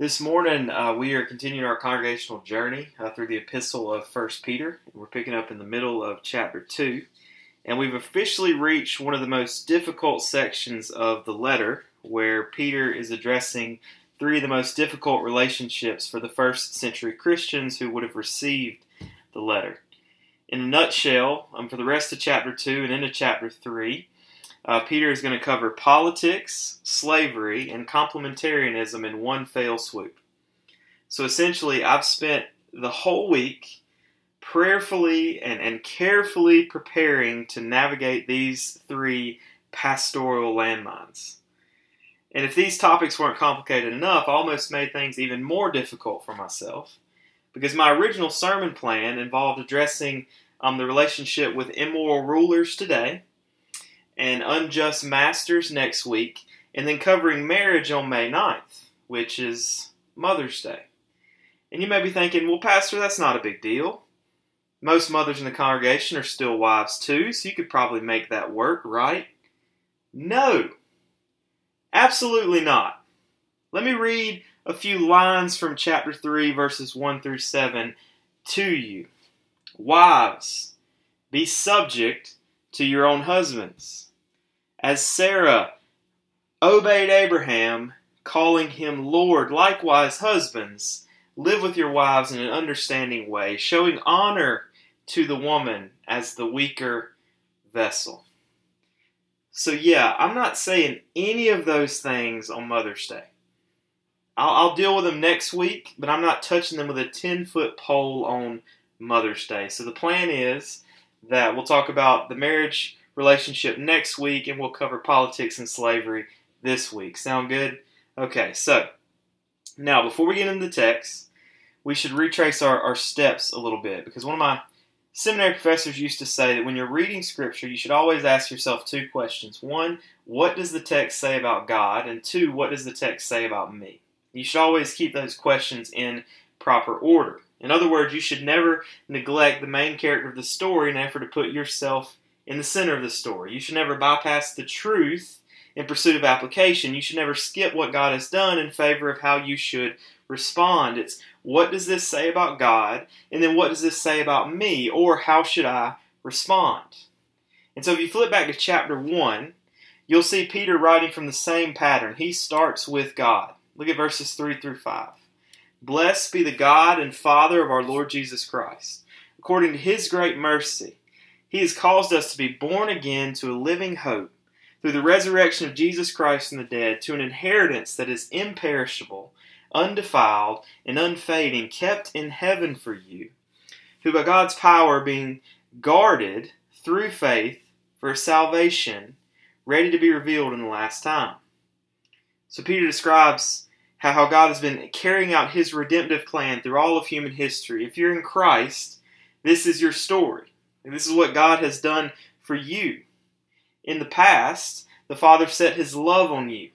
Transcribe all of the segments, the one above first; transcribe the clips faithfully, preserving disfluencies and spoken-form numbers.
This morning, uh, we are continuing our congregational journey uh, through the Epistle of First Peter. We're picking up in the middle of chapter two, and we've officially reached one of the most difficult sections of the letter, where Peter is addressing three of the most difficult relationships for the first century Christians who would have received the letter. In a nutshell, um, for the rest of chapter two and into chapter three, Uh, Peter is going to cover politics, slavery, and complementarianism in one fell swoop. So essentially, I've spent the whole week prayerfully and, and carefully preparing to navigate these three pastoral landmines. And if these topics weren't complicated enough, I almost made things even more difficult for myself, because my original sermon plan involved addressing um, the relationship with immoral rulers today, and unjust masters next week, and then covering marriage on May ninth, which is Mother's Day. And you may be thinking, well, Pastor, that's not a big deal. Most mothers in the congregation are still wives too, so you could probably make that work, right? No, absolutely not. Let me read a few lines from chapter three, verses one through seven to you. Wives, be subject to your own husbands, as Sarah obeyed Abraham, calling him Lord. Likewise, husbands, live with your wives in an understanding way, showing honor to the woman as the weaker vessel. So yeah, I'm not saying any of those things on Mother's Day. I'll, I'll deal with them next week, but I'm not touching them with a ten-foot pole on Mother's Day. So the plan is that we'll talk about the marriage relationship next week, and we'll cover politics and slavery this week. Sound good? Okay, so now before we get into the text, we should retrace our, our steps a little bit, because one of my seminary professors used to say that when you're reading Scripture, you should always ask yourself two questions. One, what does the text say about God? And two, what does the text say about me? You should always keep those questions in proper order. In other words, you should never neglect the main character of the story in an effort to put yourself in the center of the story. You should never bypass the truth in pursuit of application. You should never skip what God has done in favor of how you should respond. It's what does this say about God, and then what does this say about me, or how should I respond? And so if you flip back to chapter one, you'll see Peter writing from the same pattern. He starts with God. Look at verses three through five. Blessed be the God and Father of our Lord Jesus Christ. According to His great mercy, He has caused us to be born again to a living hope through the resurrection of Jesus Christ from the dead, to an inheritance that is imperishable, undefiled, and unfading, kept in heaven for you, who by God's power are being guarded through faith for salvation, ready to be revealed in the last time. So Peter describes how God has been carrying out His redemptive plan through all of human history. If you're in Christ, this is your story. And this is what God has done for you. In the past, the Father set His love on you,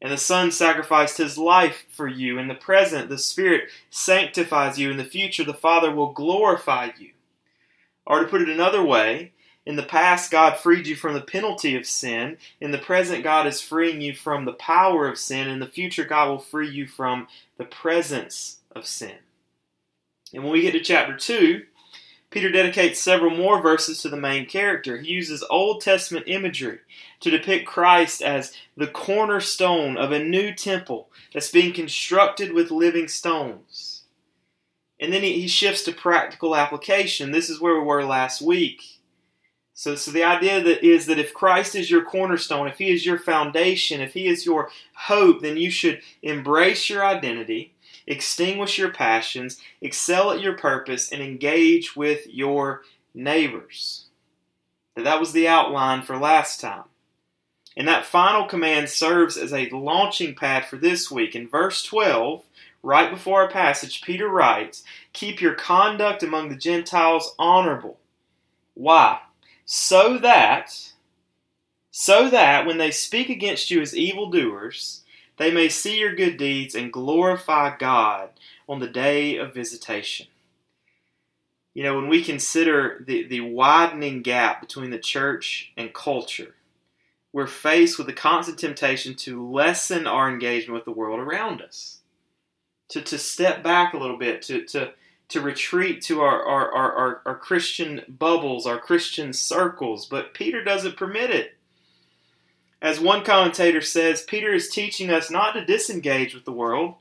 and the Son sacrificed His life for you. In the present, the Spirit sanctifies you. In the future, the Father will glorify you. Or to put it another way, in the past, God freed you from the penalty of sin. In the present, God is freeing you from the power of sin. In the future, God will free you from the presence of sin. And when we get to chapter two, Peter dedicates several more verses to the main character. He uses Old Testament imagery to depict Christ as the cornerstone of a new temple that's being constructed with living stones. And then he, he shifts to practical application. This is where we were last week. So, so the idea that is that if Christ is your cornerstone, if He is your foundation, if He is your hope, then you should embrace your identity, extinguish your passions, excel at your purpose, and engage with your neighbors. That was the outline for last time. And that final command serves as a launching pad for this week. In verse twelve, right before our passage, Peter writes, "Keep your conduct among the Gentiles honorable." Why? So that, so that when they speak against you as evildoers, they may see your good deeds and glorify God on the day of visitation. You know, when we consider the, the widening gap between the church and culture, we're faced with the constant temptation to lessen our engagement with the world around us. to, to step back a little bit, to to, to retreat to our our, our, our our Christian bubbles, our Christian circles. But Peter doesn't permit it. As one commentator says, Peter is teaching us not to disengage with the world,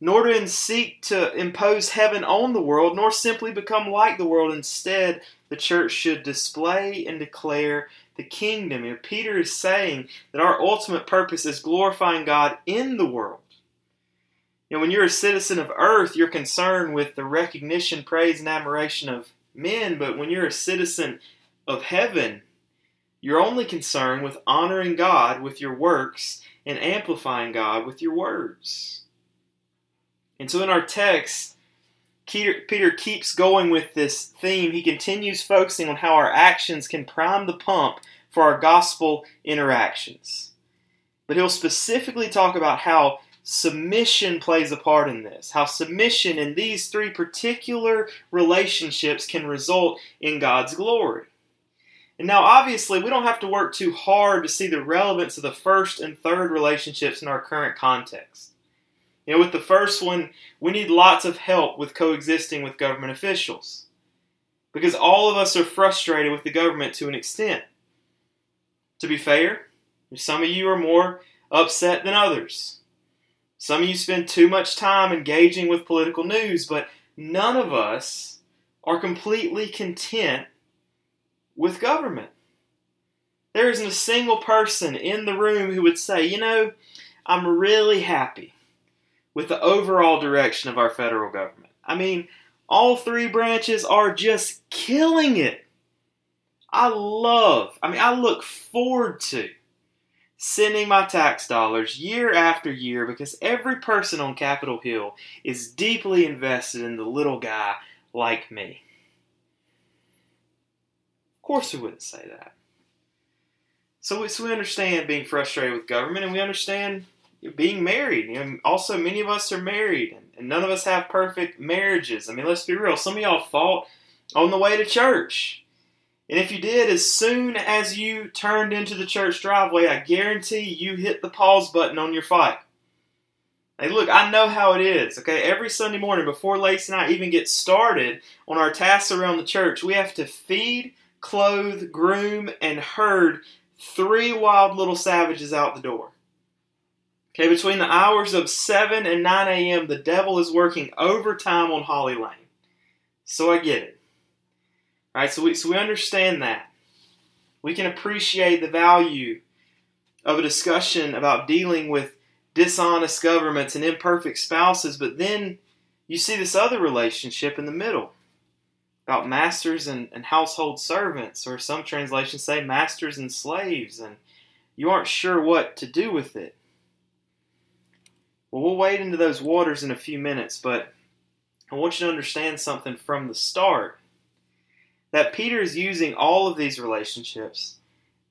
nor to seek to impose heaven on the world, nor simply become like the world. Instead, the church should display and declare the kingdom. And Peter is saying that our ultimate purpose is glorifying God in the world. You know, when you're a citizen of earth, you're concerned with the recognition, praise, and admiration of men. But when you're a citizen of heaven, you're only concerned with honoring God with your works and amplifying God with your words. And so in our text, Peter, Peter keeps going with this theme. He continues focusing on how our actions can prime the pump for our gospel interactions. But he'll specifically talk about how submission plays a part in this, how submission in these three particular relationships can result in God's glory. And now, obviously, we don't have to work too hard to see the relevance of the first and third relationships in our current context. You know, with the first one, we need lots of help with coexisting with government officials, because all of us are frustrated with the government to an extent. To be fair, some of you are more upset than others. Some of you spend too much time engaging with political news, but none of us are completely content with government. There isn't a single person in the room who would say, you know, I'm really happy with the overall direction of our federal government. I mean, all three branches are just killing it. I love, I mean, I look forward to sending my tax dollars year after year, because every person on Capitol Hill is deeply invested in the little guy like me. Of course we wouldn't say that. So we, so we understand being frustrated with government, and we understand being married. You know, also, many of us are married, and none of us have perfect marriages. I mean, let's be real. Some of y'all fought on the way to church. And if you did, as soon as you turned into the church driveway, I guarantee you hit the pause button on your fight. Hey, look, I know how it is, okay? Every Sunday morning, before Lacey and I even get started on our tasks around the church, we have to feed, clothe, groom, and herd three wild little savages out the door. Okay, between the hours of seven and nine a.m., the devil is working overtime on Holly Lane. So I get it. All right, so we, so we understand that. We can appreciate the value of a discussion about dealing with dishonest governments and imperfect spouses, but then you see this other relationship in the middle about masters and, and household servants, or some translations say masters and slaves, and you aren't sure what to do with it. Well, we'll wade into those waters in a few minutes, but I want you to understand something from the start, that Peter is using all of these relationships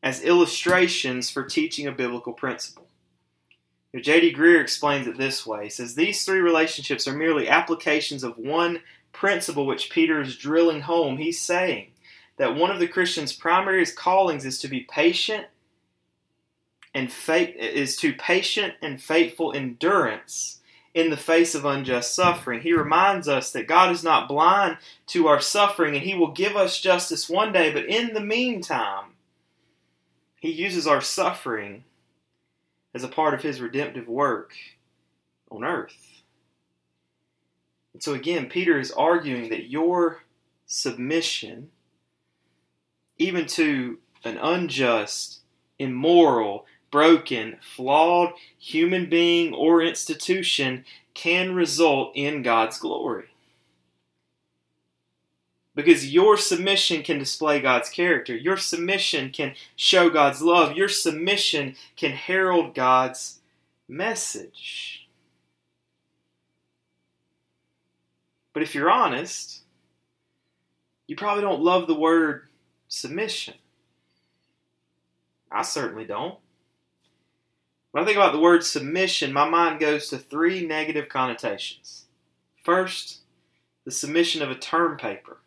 as illustrations for teaching a biblical principle. J D. Greer explains it this way. He says, these three relationships are merely applications of one principle which Peter is drilling home. He's saying that one of the Christian's primary callings is to be patient and faith is to patient and faithful endurance in the face of unjust suffering. He reminds us that God is not blind to our suffering, and He will give us justice one day, but in the meantime, He uses our suffering as a part of His redemptive work on earth. And so again, Peter is arguing that your submission, even to an unjust, immoral, broken, flawed human being or institution, can result in God's glory. Because your submission can display God's character. Your submission can show God's love. Your submission can herald God's message. But if you're honest, you probably don't love the word submission. I certainly don't. When I think about the word submission, my mind goes to three negative connotations. First, the submission of a term paper.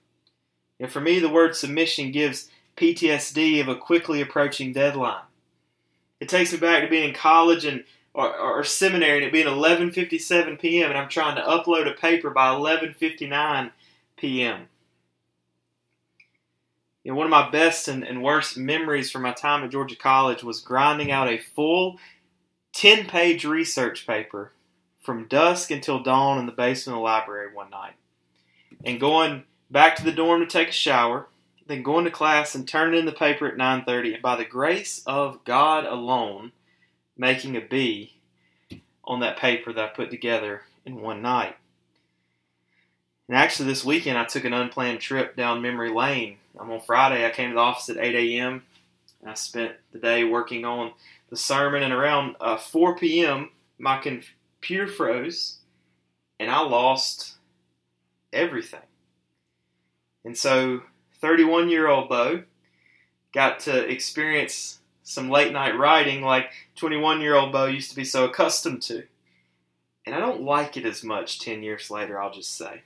And for me, the word submission gives P T S D of a quickly approaching deadline. It takes me back to being in college and or, or seminary and it being eleven fifty-seven p.m. and I'm trying to upload a paper by eleven fifty-nine p.m. You know, one of my best and, and worst memories from my time at Georgia College was grinding out a full ten-page research paper from dusk until dawn in the basement of the library one night, and going back to the dorm to take a shower, then going to class and turning in the paper at nine thirty, and by the grace of God alone, making a B on that paper that I put together in one night. And actually this weekend I took an unplanned trip down memory lane. I'm on Friday. I came to the office at eight a.m. and I spent the day working on the sermon. And around uh, four p.m., my computer froze, and I lost everything. And so, thirty-one-year-old Bo got to experience some late-night writing like twenty-one-year-old Bo used to be so accustomed to. And I don't like it as much ten years later, I'll just say.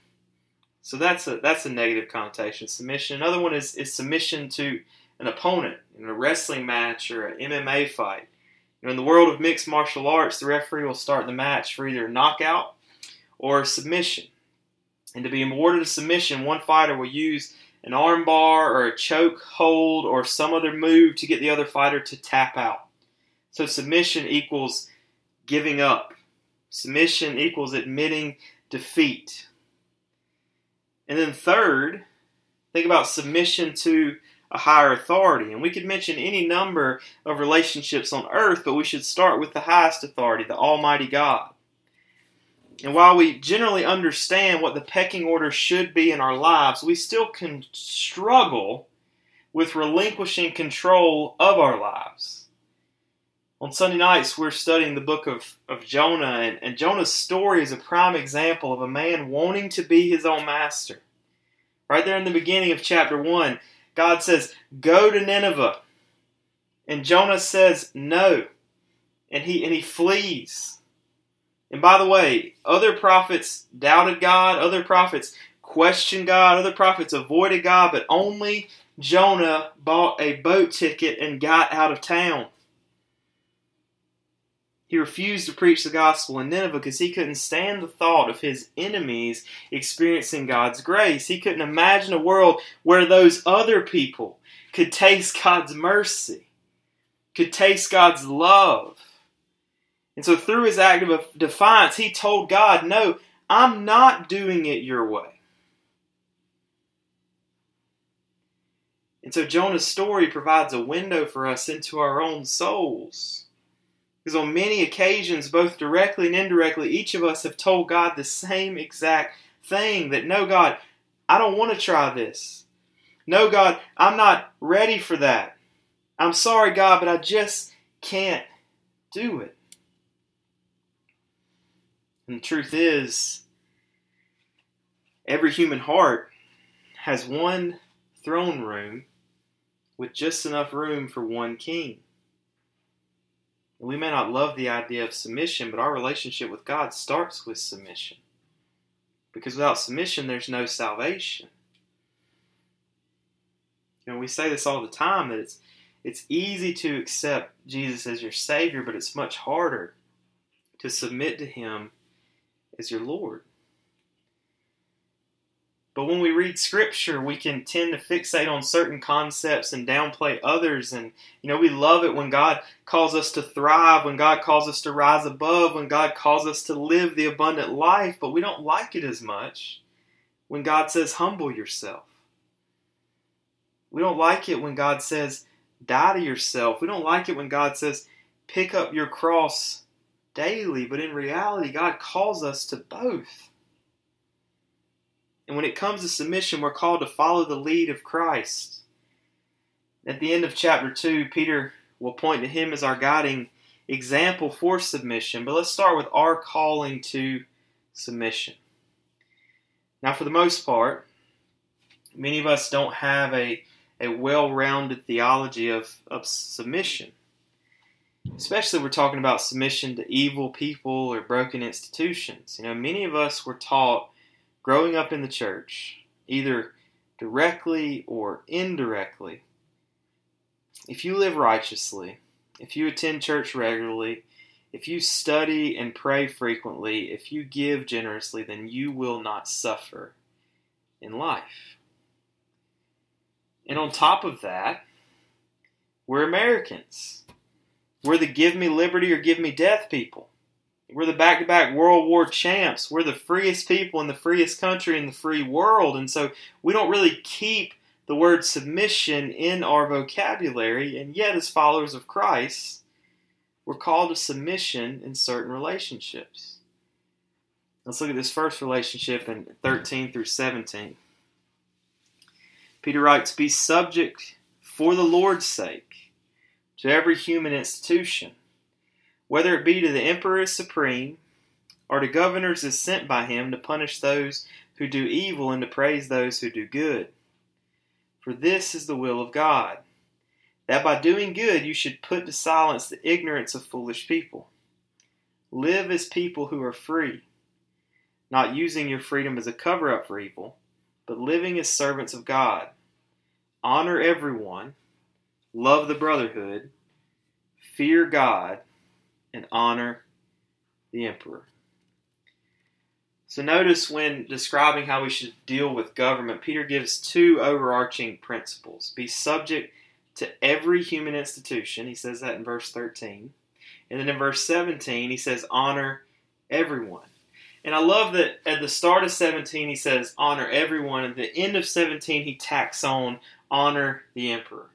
So that's a that's a negative connotation, submission. Another one is, is submission to an opponent in a wrestling match or an M M A fight. You know, in the world of mixed martial arts, the referee will start the match for either knockout or submission. And to be awarded a submission, one fighter will use an armbar or a choke hold or some other move to get the other fighter to tap out. So submission equals giving up. Submission equals admitting defeat. And then third, think about submission to a higher authority. And we could mention any number of relationships on earth, but we should start with the highest authority, the Almighty God. And while we generally understand what the pecking order should be in our lives, we still can struggle with relinquishing control of our lives. On Sunday nights, we're studying the book of, of Jonah, and, and Jonah's story is a prime example of a man wanting to be his own master. Right there in the beginning of chapter one, God says, "Go to Nineveh." And Jonah says, "No." And he and he flees. And by the way, other prophets doubted God, other prophets questioned God, other prophets avoided God, but only Jonah bought a boat ticket and got out of town. He refused to preach the gospel in Nineveh because he couldn't stand the thought of his enemies experiencing God's grace. He couldn't imagine a world where those other people could taste God's mercy, could taste God's love. And so through his act of defiance, he told God, "No, I'm not doing it your way." And so Jonah's story provides a window for us into our own souls. Because on many occasions, both directly and indirectly, each of us have told God the same exact thing. That, "No, God, I don't want to try this. No, God, I'm not ready for that. I'm sorry, God, but I just can't do it." And the truth is, every human heart has one throne room with just enough room for one king. We may not love the idea of submission, but our relationship with God starts with submission. Because without submission, there's no salvation. You know, we say this all the time, that it's, it's easy to accept Jesus as your Savior, but it's much harder to submit to Him as your Lord. But when we read Scripture, we can tend to fixate on certain concepts and downplay others. And, you know, we love it when God calls us to thrive, when God calls us to rise above, when God calls us to live the abundant life. But we don't like it as much when God says, "Humble yourself." We don't like it when God says, "Die to yourself." We don't like it when God says, "Pick up your cross daily." But in reality, God calls us to both. And when it comes to submission, we're called to follow the lead of Christ. At the end of chapter two, Peter will point to him as our guiding example for submission. But let's start with our calling to submission. Now, for the most part, many of us don't have a, a well-rounded theology of, of submission. Especially if we're talking about submission to evil people or broken institutions. You know, many of us were taught growing up in the church, either directly or indirectly, if you live righteously, if you attend church regularly, If you study and pray frequently, if you give generously, then you will not suffer in life. And on top of that, we're Americans. We're the give me liberty or give me death people. We're the back-to-back World War champs. We're the freest people in the freest country in the free world. And so we don't really keep the word submission in our vocabulary. And yet, as followers of Christ, we're called to submission in certain relationships. Let's look at this first relationship in thirteen through seventeen. Peter writes, "Be subject for the Lord's sake to every human institution, whether it be to the emperor as supreme, or to governors as sent by him to punish those who do evil and to praise those who do good. For this is the will of God, that by doing good you should put to silence the ignorance of foolish people. Live as people who are free, not using your freedom as a cover-up for evil, but living as servants of God. Honor everyone, love the brotherhood, fear God, and honor the emperor." So notice when describing how we should deal with government, Peter gives two overarching principles. Be subject to every human institution. He says that in verse thirteen. And then in verse seventeen, he says, honor everyone. And I love that at the start of seventeen, he says, honor everyone. At the end of seventeen, he tacks on, honor the emperor.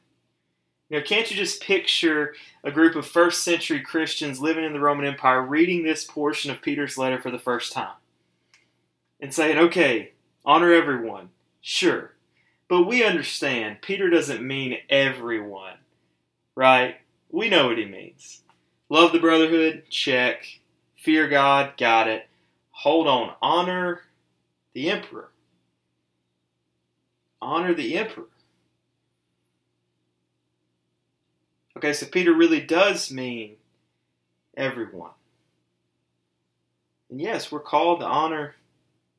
Now, can't you just picture a group of first century Christians living in the Roman Empire reading this portion of Peter's letter for the first time and saying, okay, honor everyone, sure. But we understand Peter doesn't mean everyone, right? We know what he means. Love the brotherhood, check. Fear God, got it. Hold on, honor the emperor. Honor the emperor. Okay, so Peter really does mean everyone. And yes, we're called to honor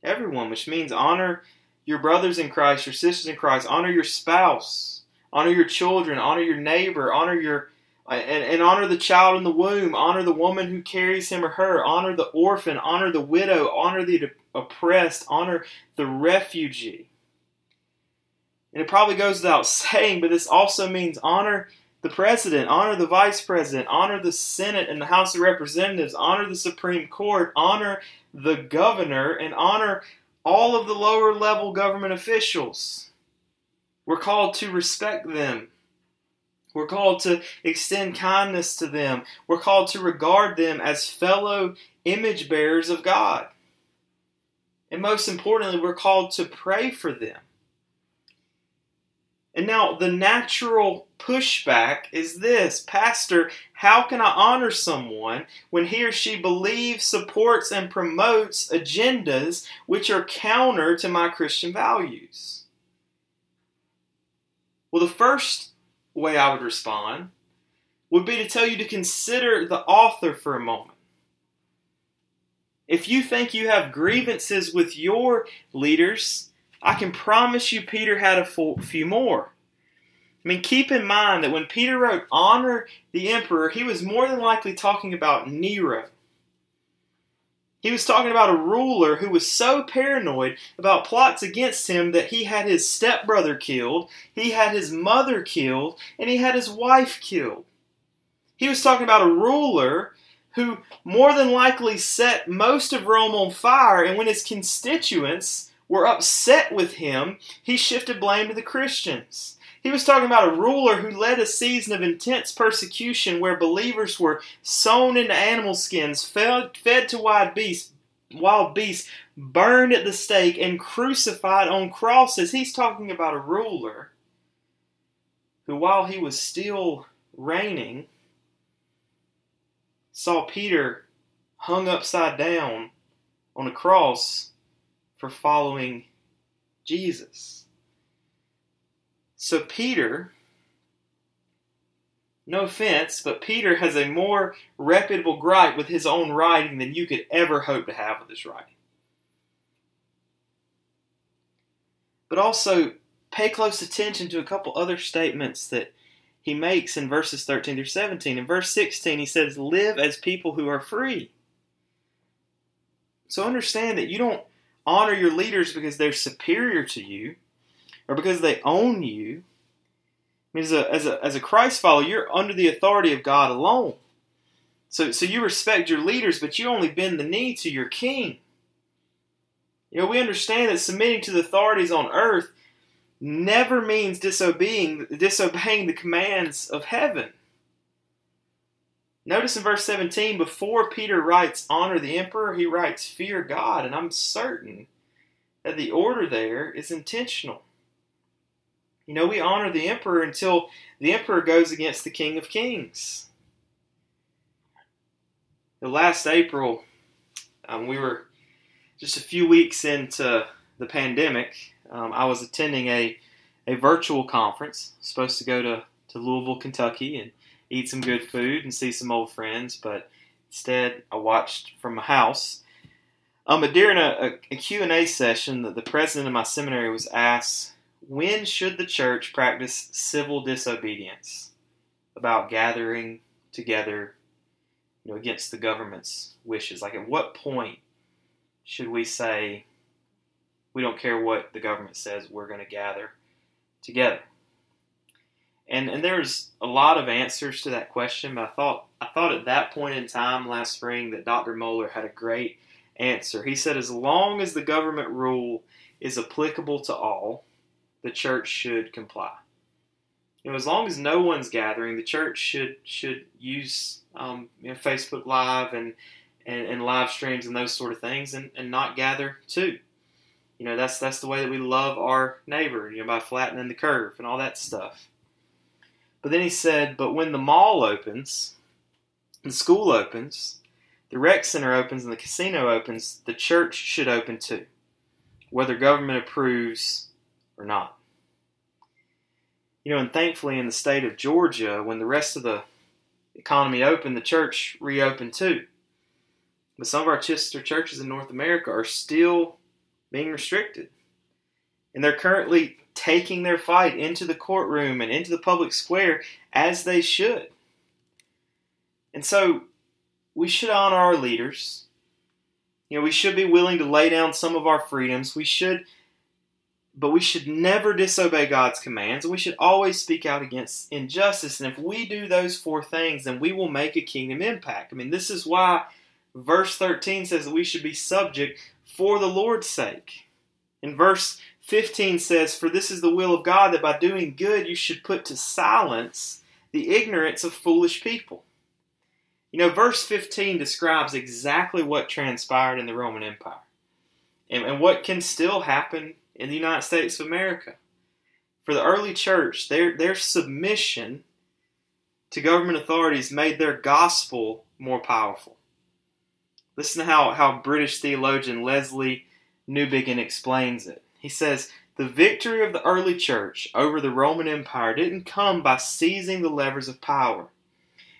everyone, which means honor your brothers in Christ, your sisters in Christ, honor your spouse, honor your children, honor your neighbor, honor your uh, and, and honor the child in the womb, honor the woman who carries him or her, honor the orphan, honor the widow, honor the oppressed, honor the refugee. And it probably goes without saying, but this also means honor the president, honor the vice president, honor the Senate and the House of Representatives, honor the Supreme Court, honor the governor, and honor all of the lower level government officials. We're called to respect them. We're called to extend kindness to them. We're called to regard them as fellow image bearers of God. And most importantly, we're called to pray for them. And now, the natural pushback is this: Pastor, how can I honor someone when he or she believes, supports, and promotes agendas which are counter to my Christian values? Well, the first way I would respond would be to tell you to consider the author for a moment. If you think you have grievances with your leaders, I can promise you Peter had a few more. I mean, keep in mind that when Peter wrote, honor the emperor, he was more than likely talking about Nero. He was talking about a ruler who was so paranoid about plots against him that he had his stepbrother killed, he had his mother killed, and he had his wife killed. He was talking about a ruler who more than likely set most of Rome on fire, and when his constituents were upset with him, he shifted blame to the Christians. He was talking about a ruler who led a season of intense persecution where believers were sewn into animal skins, fed, fed to wild beasts, wild beasts, burned at the stake, and crucified on crosses. He's talking about a ruler who, while he was still reigning, saw Peter hung upside down on a cross for following Jesus. So Peter, no offense, but Peter has a more reputable gripe with his own writing than you could ever hope to have with his writing. But also, pay close attention to a couple other statements that he makes in verses thirteen through seventeen. In verse sixteen, he says, live as people who are free. So understand that you don't honor your leaders because they're superior to you or because they own you. I mean, as a, as a, as a Christ follower, you're under the authority of God alone. So, so you respect your leaders, but you only bend the knee to your king. You know, we understand that submitting to the authorities on earth never means disobeying, disobeying the commands of heaven. Notice in verse seventeen, before Peter writes, honor the emperor, he writes, fear God. And I'm certain that the order there is intentional. You know, we honor the emperor until the emperor goes against the King of Kings. The last April, um, we were just a few weeks into the pandemic. Um, I was attending a, a virtual conference, supposed to go to, to Louisville, Kentucky, and eat some good food and see some old friends, but instead I watched from my house. Um, but during a, a, a Q and A session, the, the president of my seminary was asked, when should the church practice civil disobedience about gathering together, you know, against the government's wishes? Like, at what point should we say, we don't care what the government says, we're going to gather together? And and there's a lot of answers to that question, but I thought, I thought at that point in time last spring that Doctor Moeller had a great answer. He said, as long as the government rule is applicable to all, the church should comply. You know, as long as no one's gathering, the church should should use um, you know, Facebook Live and, and, and live streams and those sort of things, and, and not gather too. You know, that's that's the way that we love our neighbor, you know, by flattening the curve and all that stuff. But then he said, but when the mall opens, the school opens, the rec center opens, and the casino opens, the church should open too, whether government approves or not. You know, and thankfully in the state of Georgia, when the rest of the economy opened, the church reopened too. But some of our sister churches in North America are still being restricted. And they're currently taking their fight into the courtroom and into the public square, as they should. And so we should honor our leaders. You know, we should be willing to lay down some of our freedoms. We should, but we should never disobey God's commands. We should always speak out against injustice. And if we do those four things, then we will make a kingdom impact. I mean, this is why verse thirteen says that we should be subject for the Lord's sake. In verse fifteen says, for this is the will of God, that by doing good you should put to silence the ignorance of foolish people. You know, verse fifteen describes exactly what transpired in the Roman Empire and, and what can still happen in the United States of America. For the early church, their, their submission to government authorities made their gospel more powerful. Listen to how, how British theologian Leslie Newbigin explains it. He says, the victory of the early church over the Roman Empire didn't come by seizing the levers of power.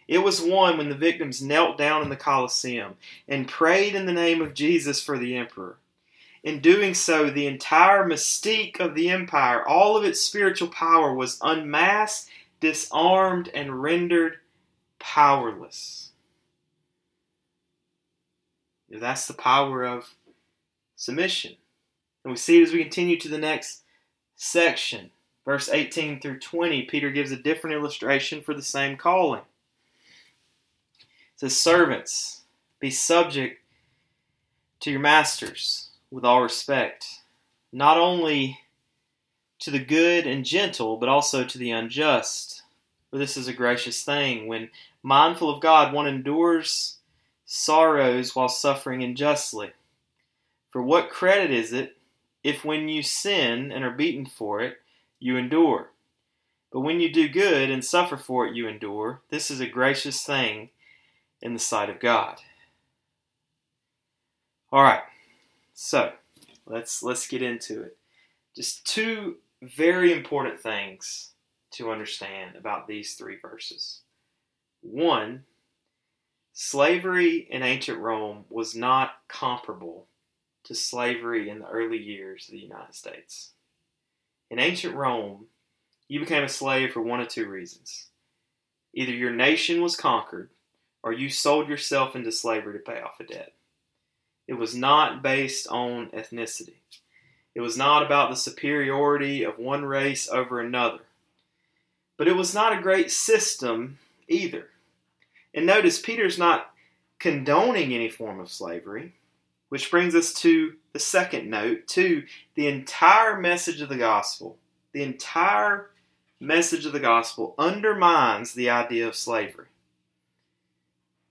It was won when the victims knelt down in the Colosseum and prayed in the name of Jesus for the emperor. In doing so, the entire mystique of the empire, all of its spiritual power, was unmasked, disarmed, and rendered powerless. That's the power of submission. And we see it as we continue to the next section. Verse eighteen through twenty, Peter gives a different illustration for the same calling. It says, servants, be subject to your masters with all respect, not only to the good and gentle, but also to the unjust. For this is a gracious thing. When mindful of God, one endures sorrows while suffering unjustly. For what credit is it if when you sin and are beaten for it, you endure? But when you do good and suffer for it, you endure. This is a gracious thing in the sight of God. All right, so let's let's get into it. Just two very important things to understand about these three verses. One, slavery in ancient Rome was not comparable to slavery in the early years of the United States. In ancient Rome, you became a slave for one of two reasons. Either your nation was conquered, or you sold yourself into slavery to pay off a debt. It was not based on ethnicity. It was not about the superiority of one race over another. But it was not a great system either. And notice, Peter's not condoning any form of slavery, which brings us to the second note, to the entire message of the gospel. The entire message of the gospel undermines the idea of slavery.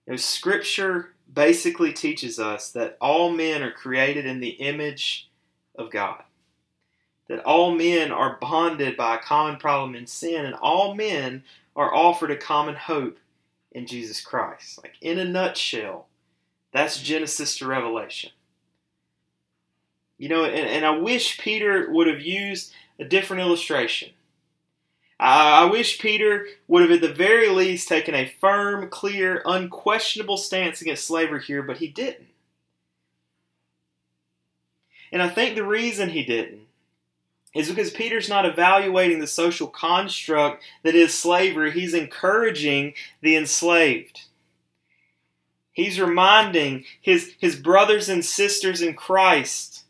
You know, Scripture basically teaches us that all men are created in the image of God, that all men are bonded by a common problem in sin, and all men are offered a common hope in Jesus Christ. Like, in a nutshell, that's Genesis to Revelation. You know, and, and I wish Peter would have used a different illustration. I, I wish Peter would have at the very least taken a firm, clear, unquestionable stance against slavery here, but he didn't. And I think the reason he didn't is because Peter's not evaluating the social construct that is slavery. He's encouraging the enslaved. He's reminding his, his brothers and sisters in Christ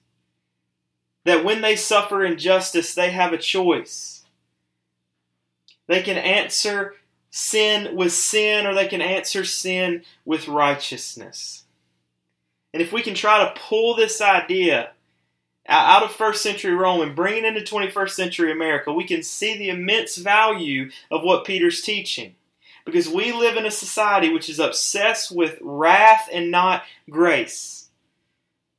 that when they suffer injustice, they have a choice. They can answer sin with sin, or they can answer sin with righteousness. And if we can try to pull this idea out of first century Rome and bring it into twenty-first century America, we can see the immense value of what Peter's teaching. Because we live in a society which is obsessed with wrath and not grace.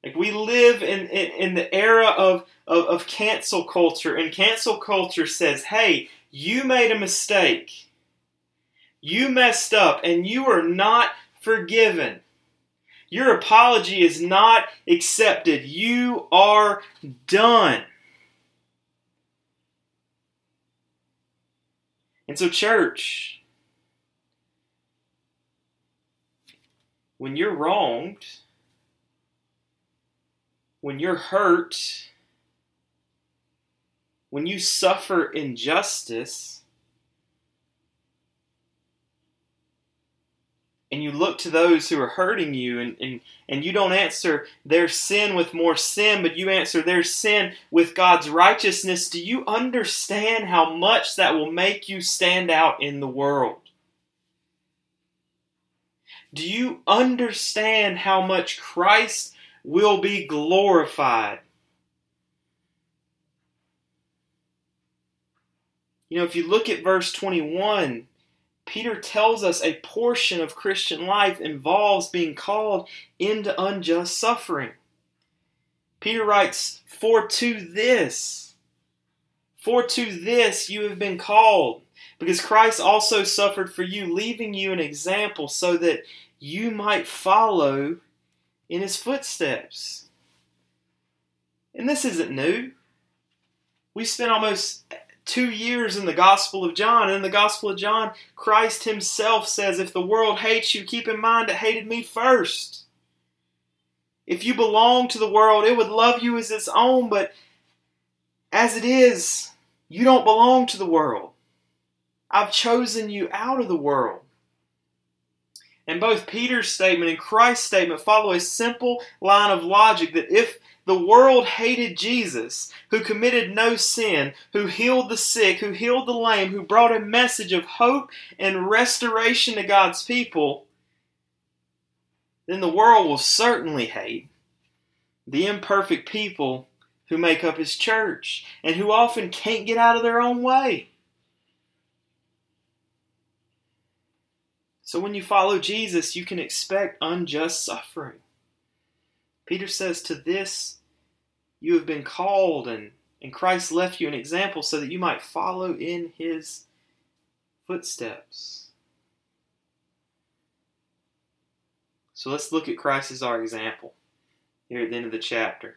Like, we live in, in, in the era of, of, of cancel culture, and cancel culture says, hey, you made a mistake. You messed up, and you are not forgiven. Your apology is not accepted. You are done. And so, church, when you're wronged, when you're hurt, when you suffer injustice, and you look to those who are hurting you, and, and, and you don't answer their sin with more sin, but you answer their sin with God's righteousness, do you understand how much that will make you stand out in the world? Do you understand how much Christ will be glorified? You know, if you look at verse twenty-one, Peter tells us a portion of Christian life involves being called into unjust suffering. Peter writes, For to this, for to this you have been called, because Christ also suffered for you, leaving you an example so that you might follow in his footsteps. And this isn't new. We spent almost two years in the Gospel of John. And in the Gospel of John, Christ himself says, if the world hates you, keep in mind it hated me first. If you belong to the world, it would love you as its own, but as it is, you don't belong to the world. I've chosen you out of the world. And both Peter's statement and Christ's statement follow a simple line of logic that if the world hated Jesus, who committed no sin, who healed the sick, who healed the lame, who brought a message of hope and restoration to God's people, then the world will certainly hate the imperfect people who make up his church and who often can't get out of their own way. So when you follow Jesus, you can expect unjust suffering. Peter says, to this you have been called, and, and Christ left you an example so that you might follow in his footsteps. So let's look at Christ as our example here at the end of the chapter.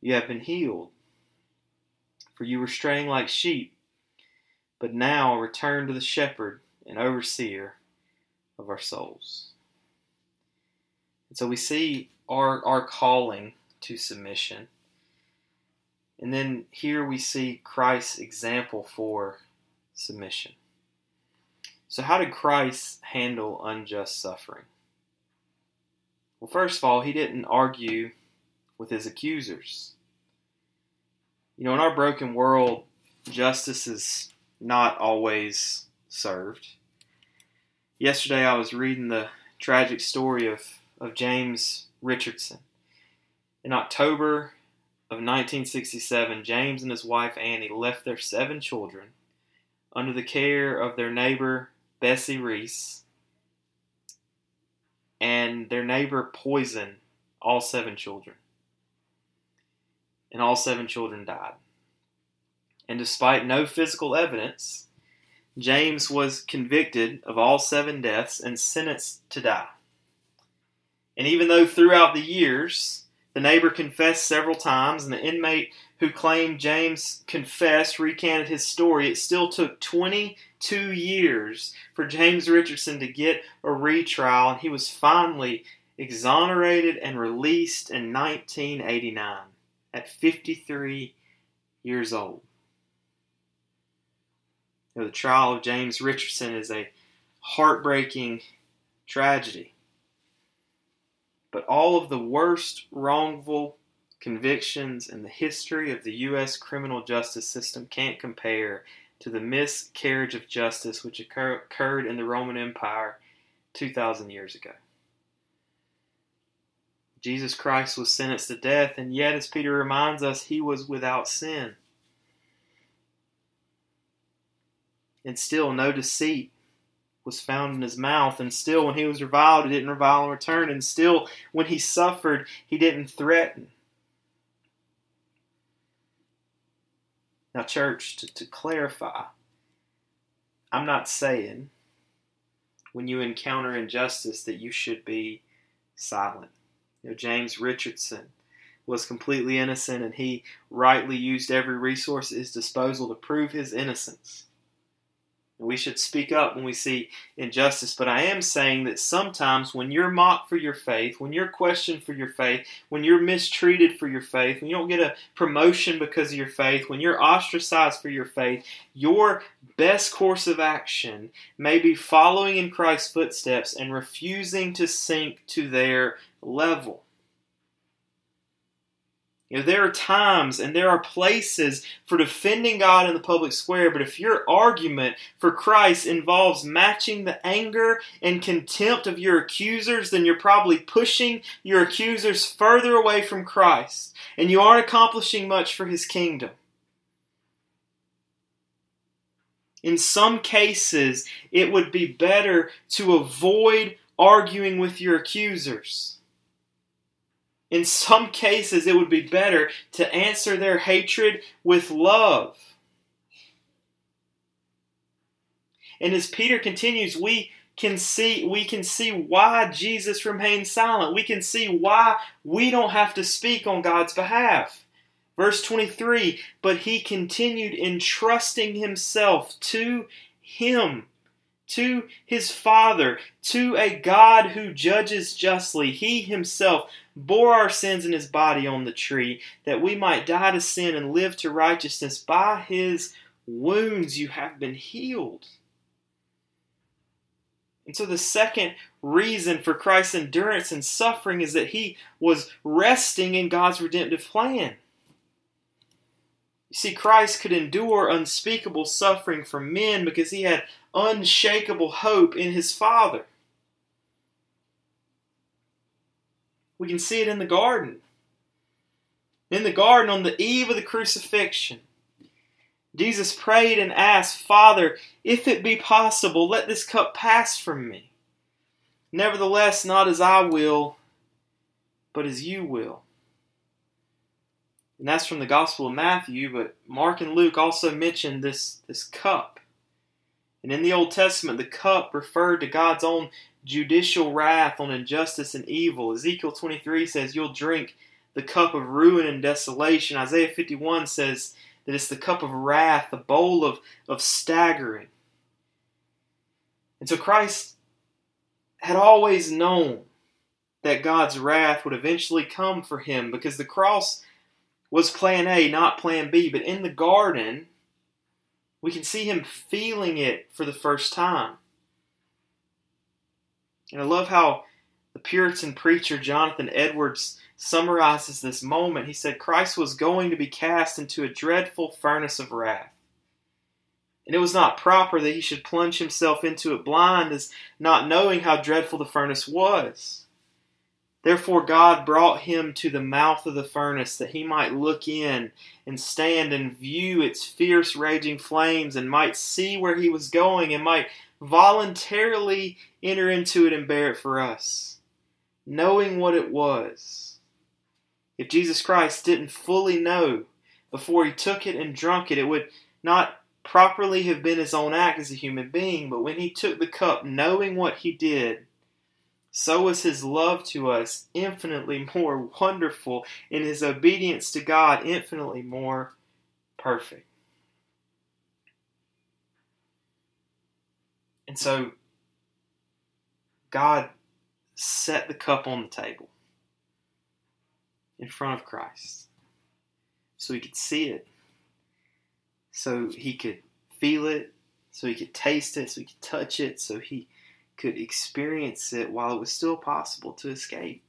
you have been healed. For you were straying like sheep, but now return to the shepherd and overseer of our souls. And so we see our, our calling to submission. And then here we see Christ's example for submission. So how did Christ handle unjust suffering? Well, first of all, he didn't argue with his accusers. You know, in our broken world, justice is not always served. Yesterday I was reading the tragic story of, of James Richardson. In October of nineteen sixty-seven, James and his wife Annie left their seven children under the care of their neighbor Bessie Reese, and their neighbor poisoned all seven children. And all seven children died. And despite no physical evidence, James was convicted of all seven deaths and sentenced to die. And even though throughout the years, the neighbor confessed several times, and the inmate who claimed James confessed recanted his story, it still took twenty-two years for James Richardson to get a retrial, and he was finally exonerated and released in nineteen eighty-nine at fifty-three years old. You know, the trial of James Richardson is a heartbreaking tragedy. But all of the worst wrongful convictions in the history of the U S criminal justice system can't compare to the miscarriage of justice which occur- occurred in the Roman Empire two thousand years ago. Jesus Christ was sentenced to death, and yet, as Peter reminds us, he was without sin. And still, no deceit was found in his mouth, and still when he was reviled, he didn't revile in return, and still when he suffered, he didn't threaten. Now, church, to, to clarify, I'm not saying when you encounter injustice that you should be silent. You know, James Richardson was completely innocent, and he rightly used every resource at his disposal to prove his innocence. We should speak up when we see injustice, but I am saying that sometimes when you're mocked for your faith, when you're questioned for your faith, when you're mistreated for your faith, when you don't get a promotion because of your faith, when you're ostracized for your faith, your best course of action may be following in Christ's footsteps and refusing to sink to their level. You know, there are times and there are places for defending God in the public square, but if your argument for Christ involves matching the anger and contempt of your accusers, then you're probably pushing your accusers further away from Christ, and you aren't accomplishing much for his kingdom. In some cases, it would be better to avoid arguing with your accusers. In some cases, it would be better to answer their hatred with love. And as Peter continues, we can see, we can see why Jesus remained silent. We can see why we don't have to speak on God's behalf. Verse twenty-three, but he continued entrusting himself to him, to his Father, to a God who judges justly. He himself bore our sins in his body on the tree, that we might die to sin and live to righteousness. By his wounds you have been healed. And so the second reason for Christ's endurance and suffering is that he was resting in God's redemptive plan. You see, Christ could endure unspeakable suffering from men because he had unshakable hope in his Father. We can see it in the garden. In the garden, on the eve of the crucifixion, Jesus prayed and asked, Father, if it be possible, let this cup pass from me. Nevertheless, not as I will, but as you will. And that's from the Gospel of Matthew, but Mark and Luke also mention this, this cup. And in the Old Testament, the cup referred to God's own judicial wrath on injustice and evil. Ezekiel twenty-three says, you'll drink the cup of ruin and desolation. Isaiah fifty-one says that it's the cup of wrath, the bowl of, of staggering. And so Christ had always known that God's wrath would eventually come for him, because the cross was plan A, not plan B. But in the garden, we can see him feeling it for the first time. And I love how the Puritan preacher Jonathan Edwards summarizes this moment. He said, Christ was going to be cast into a dreadful furnace of wrath. And it was not proper that he should plunge himself into it blind, as not knowing how dreadful the furnace was. Therefore God brought him to the mouth of the furnace, that he might look in and stand and view its fierce raging flames, and might see where he was going, and might voluntarily enter into it and bear it for us, knowing what it was. If Jesus Christ didn't fully know before he took it and drunk it, it would not properly have been his own act as a human being. But when he took the cup, knowing what he did, so was his love to us infinitely more wonderful, and his obedience to God infinitely more perfect. And so, God set the cup on the table in front of Christ so he could see it, so he could feel it, so he could taste it, so he could touch it, so he could experience it while it was still possible to escape.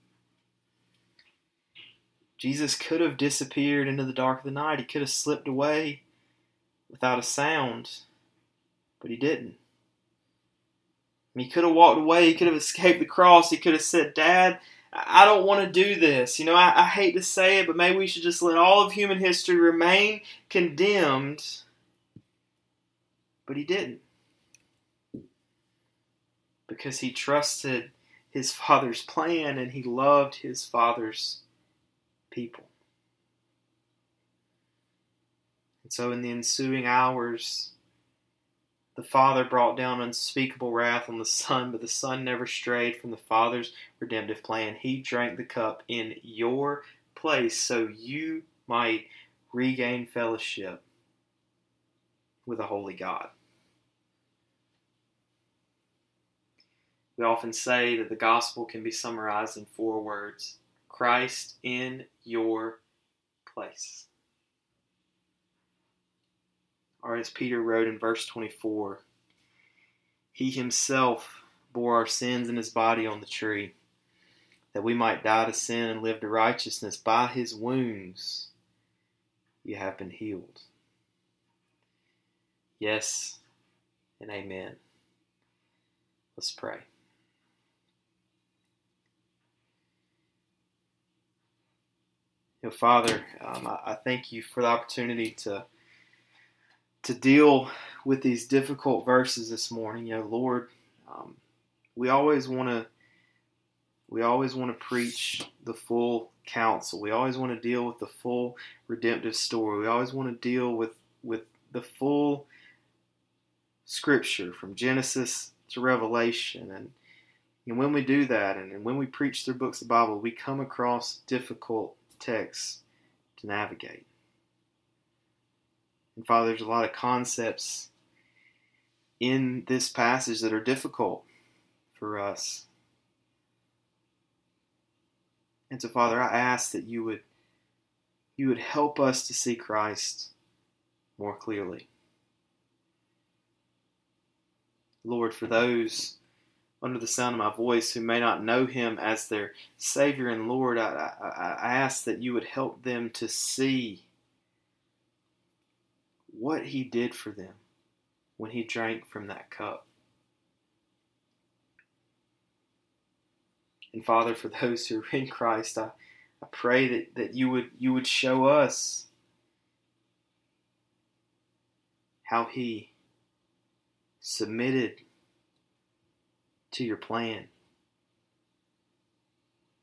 Jesus could have disappeared into the dark of the night. He could have slipped away without a sound, but he didn't. And he could have walked away. He could have escaped the cross. He could have said, Dad, I don't want to do this. You know, I, I hate to say it, but maybe we should just let all of human history remain condemned. But he didn't. Because he trusted his Father's plan and he loved his Father's people. And so in the ensuing hours, the Father brought down unspeakable wrath on the Son, but the Son never strayed from the Father's redemptive plan. He drank the cup in your place so you might regain fellowship with a holy God. We often say that the gospel can be summarized in four words: Christ in your place. Or as Peter wrote in verse twenty-four, he himself bore our sins in his body on the tree, that we might die to sin and live to righteousness. By his wounds you have been healed. Yes and amen. Let's pray. Father, um, I, I thank you for the opportunity to to deal with these difficult verses this morning. You know, Lord, um, we always want to we always want to preach the full counsel. We always want to deal with the full redemptive story. We always want to deal with with the full Scripture from Genesis to Revelation, and and when we do that, and, and when we preach through books of the Bible, we come across difficult text to navigate. And Father, there's a lot of concepts in this passage that are difficult for us. And so Father, I ask that you would you would help us to see Christ more clearly. Lord, for those under the sound of my voice who may not know him as their Savior and Lord, I, I, I ask that you would help them to see what he did for them when he drank from that cup. And Father, for those who are in Christ, I, I pray that, that you would you would show us how he submitted to your plan,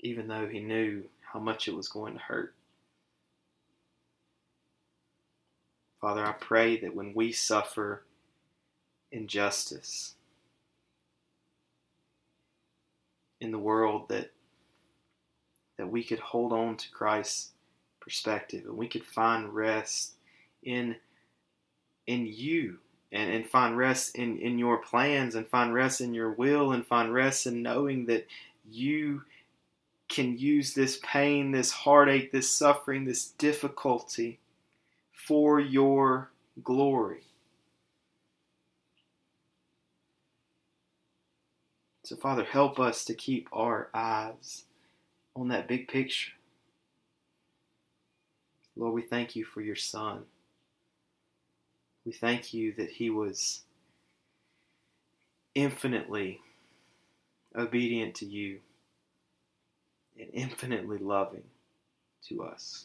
even though he knew how much it was going to hurt. Father, I pray that when we suffer injustice in the world, that that we could hold on to Christ's perspective and we could find rest in in you and, and find rest in, in your plans and find rest in your will and find rest in knowing that you can use this pain, this heartache, this suffering, this difficulty for your glory. So, Father, help us to keep our eyes on that big picture. Lord, we thank you for your Son. We thank you that he was infinitely obedient to you and infinitely loving to us.